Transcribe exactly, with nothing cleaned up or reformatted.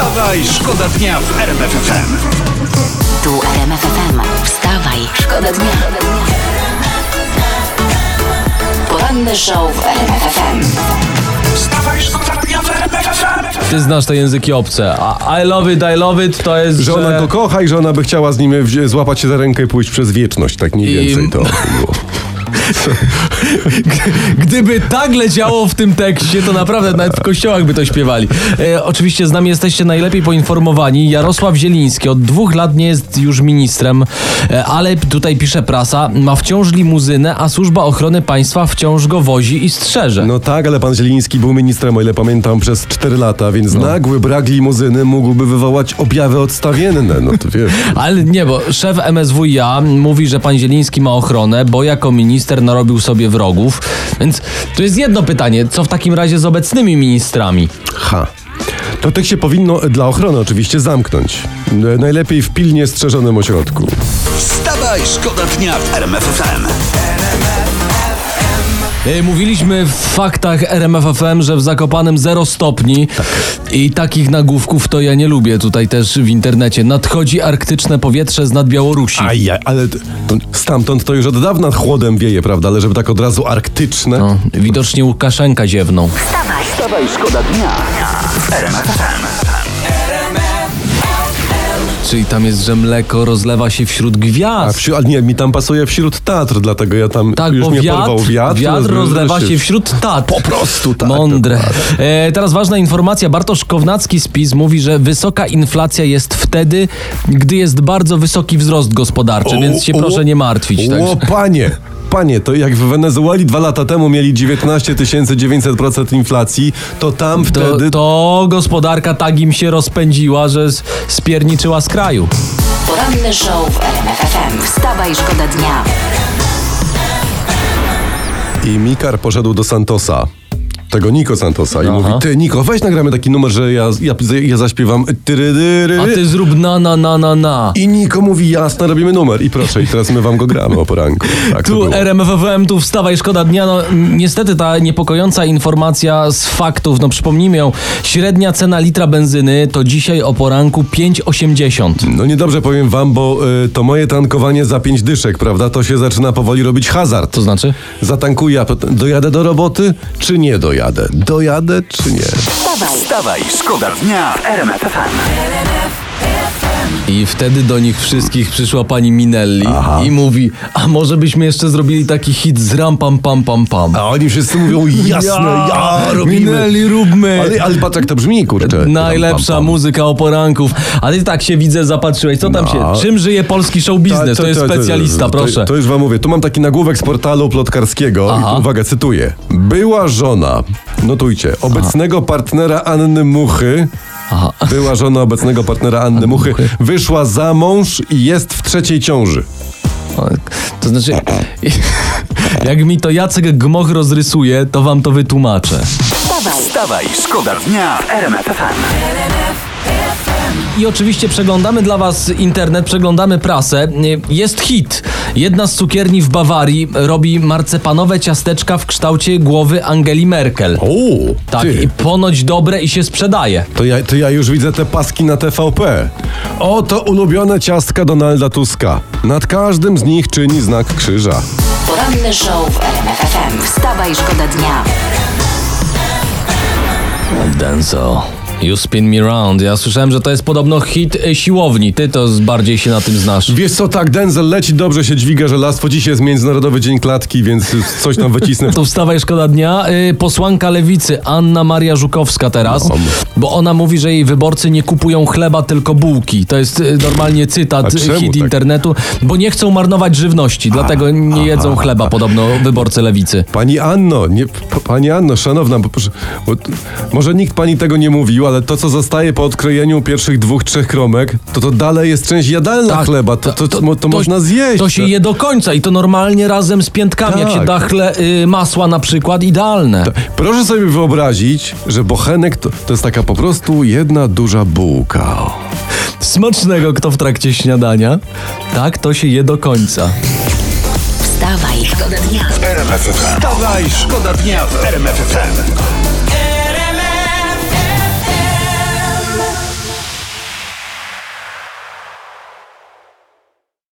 Wstawaj, szkoda dnia w R M F F M. Tu R M F F M. Wstawaj, szkoda dnia. Poranny show w R M F F M. Wstawaj, szkoda dnia w R M F F M. Ty znasz te języki obce. A I love it, I love it to jest... Że ona go kocha i że ona by chciała z nim złapać się za rękę i pójść przez wieczność. Tak mniej więcej I... to było. Gdyby tak leciało w tym tekście, to naprawdę nawet w kościołach by to śpiewali. E, oczywiście z nami jesteście najlepiej poinformowani. Jarosław Zieliński od dwóch lat nie jest już ministrem, e, ale tutaj pisze prasa, ma wciąż limuzynę, a Służba Ochrony Państwa wciąż go wozi i strzeże. No tak, ale pan Zieliński był ministrem, o ile pamiętam, przez cztery lata, więc no. nagły brak limuzyny mógłby wywołać objawy odstawienne. No to wiesz. Ale nie, bo szef M S W i A mówi, że pan Zieliński ma ochronę, bo jako minister narobił sobie wrogów. Więc to jest jedno pytanie. Co w takim razie z obecnymi ministrami? Ha. To tych się powinno dla ochrony oczywiście zamknąć. Najlepiej w pilnie strzeżonym ośrodku. Wstawaj, szkoda dnia w R M F F M. Mówiliśmy w faktach R M F F M, że w Zakopanem zero stopni tak. I takich nagłówków to ja nie lubię tutaj też w internecie. Nadchodzi arktyczne powietrze z nad Białorusi. Aj, ale to, stamtąd to już od dawna chłodem wieje, prawda? Ale żeby tak od razu arktyczne. No, widocznie Łukaszenka ziewnął. Wstawaj, wstawaj, szkoda dnia. R M F F M. Czyli tam jest, że mleko rozlewa się wśród gwiazd. A wśród, ale nie, mi tam pasuje wśród tatr, dlatego ja tam tak, już mnie wiatr, porwał wiatr. Wiatr rozlewa się, się wśród tatr. Po prostu tak. Mądre. E, teraz ważna informacja. Bartosz Kownacki z PiS mówi, że wysoka inflacja jest wtedy, gdy jest bardzo wysoki wzrost gospodarczy, o, więc się o, proszę nie martwić. O, także. Panie! Panie, to jak w Wenezueli dwa lata temu mieli dziewiętnaście tysięcy dziewięćset procent inflacji, to tam to, wtedy... To gospodarka tak im się rozpędziła, że spierniczyła z kraju. Poranny show w R M F F M. Wstawa i szkoda dnia. I Mikar poszedł do Santosa. Tego Niko Santosa i Aha. mówi, ty Niko, weź nagramy taki numer, że ja, ja, ja zaśpiewam tyryryry. A ty zrób na na na na na. I Niko mówi, jasne, robimy numer. I proszę, i teraz my wam go gramy o poranku. Tak, tu R M F F M, tu wstawaj, szkoda dnia. No, niestety ta niepokojąca informacja z faktów, no przypomnijmy ją, średnia cena litra benzyny to dzisiaj o poranku pięć osiemdziesiąt. No niedobrze powiem wam, bo y, to moje tankowanie za pięć dyszek, prawda, to się zaczyna powoli robić hazard. To znaczy? Zatankuję, a potem dojadę do roboty, czy nie dojadę? Dojadę. Dojadę czy nie? Stawaj, stawaj, szkoda dnia w R M F F M. I wtedy do nich wszystkich przyszła pani Minelli Aha. i mówi, a może byśmy jeszcze zrobili taki hit z ram pam pam pam pam. A oni wszyscy mówią, jasne, ja, ja robimy. Minelli, róbmy. Ale, ale patrz jak to brzmi, kurczę. Najlepsza pam, pam, pam. Muzyka o poranków. Ale i tak się widzę, zapatrzyłeś. Co tam no. się, czym żyje polski show biznes? To, to, to jest specjalista, to, to, proszę. To, to już wam mówię. Tu mam taki nagłówek z portalu plotkarskiego. Aha. Uwaga, cytuję. Była żona, notujcie, obecnego Aha. partnera Anny Muchy. Aha. Była żona obecnego partnera Anny Muchy. Wyszła za mąż i jest w trzeciej ciąży. To znaczy, jak mi to Jacek Gmoch rozrysuje, to wam to wytłumaczę. Stawaj, stawaj, szkoda dnia w R M F F M. I oczywiście przeglądamy dla was internet, przeglądamy prasę. Jest hit. Jedna z cukierni w Bawarii robi marcepanowe ciasteczka w kształcie głowy Angeli Merkel. O, tak, ty. I ponoć dobre i się sprzedaje. To ja, to ja już widzę te paski na T V P. Oto ulubione ciastka Donalda Tuska. Nad każdym z nich czyni znak krzyża. Poranny show w R M F F M. Wstawa i szkoda dnia. Denso. You spin me round. Ja słyszałem, że to jest podobno hit siłowni. Ty to bardziej się na tym znasz. Wiesz co, tak, Denzel leci, dobrze się dźwiga żelastwo. Dzisiaj jest Międzynarodowy Dzień Klatki, więc coś tam wycisnę. To wstawaj, szkoda dnia. Posłanka Lewicy, Anna Maria Żukowska teraz, no. bo ona mówi, że jej wyborcy nie kupują chleba, tylko bułki. To jest normalnie cytat, hit tak? internetu, bo nie chcą marnować żywności, a, dlatego nie a, jedzą a, chleba, a. podobno wyborcy Lewicy. Pani Anno, nie, pani Anno, szanowna, bo, bo, może nikt pani tego nie mówił, ale to, co zostaje po odkrojeniu pierwszych dwóch, trzech kromek, to to dalej jest część jadalna tak, chleba. To, to, to, to, to można zjeść. To się je do końca i to normalnie razem z piętkami. Tak. Jak się da chle, y, masła na przykład, idealne. To, proszę sobie wyobrazić, że bochenek to, to jest taka po prostu jedna duża bułka. Smacznego, kto w trakcie śniadania. Tak, to się je do końca. Wstawaj, szkoda dnia w R M F F M. Wstawaj, szkoda dnia w R M F F M.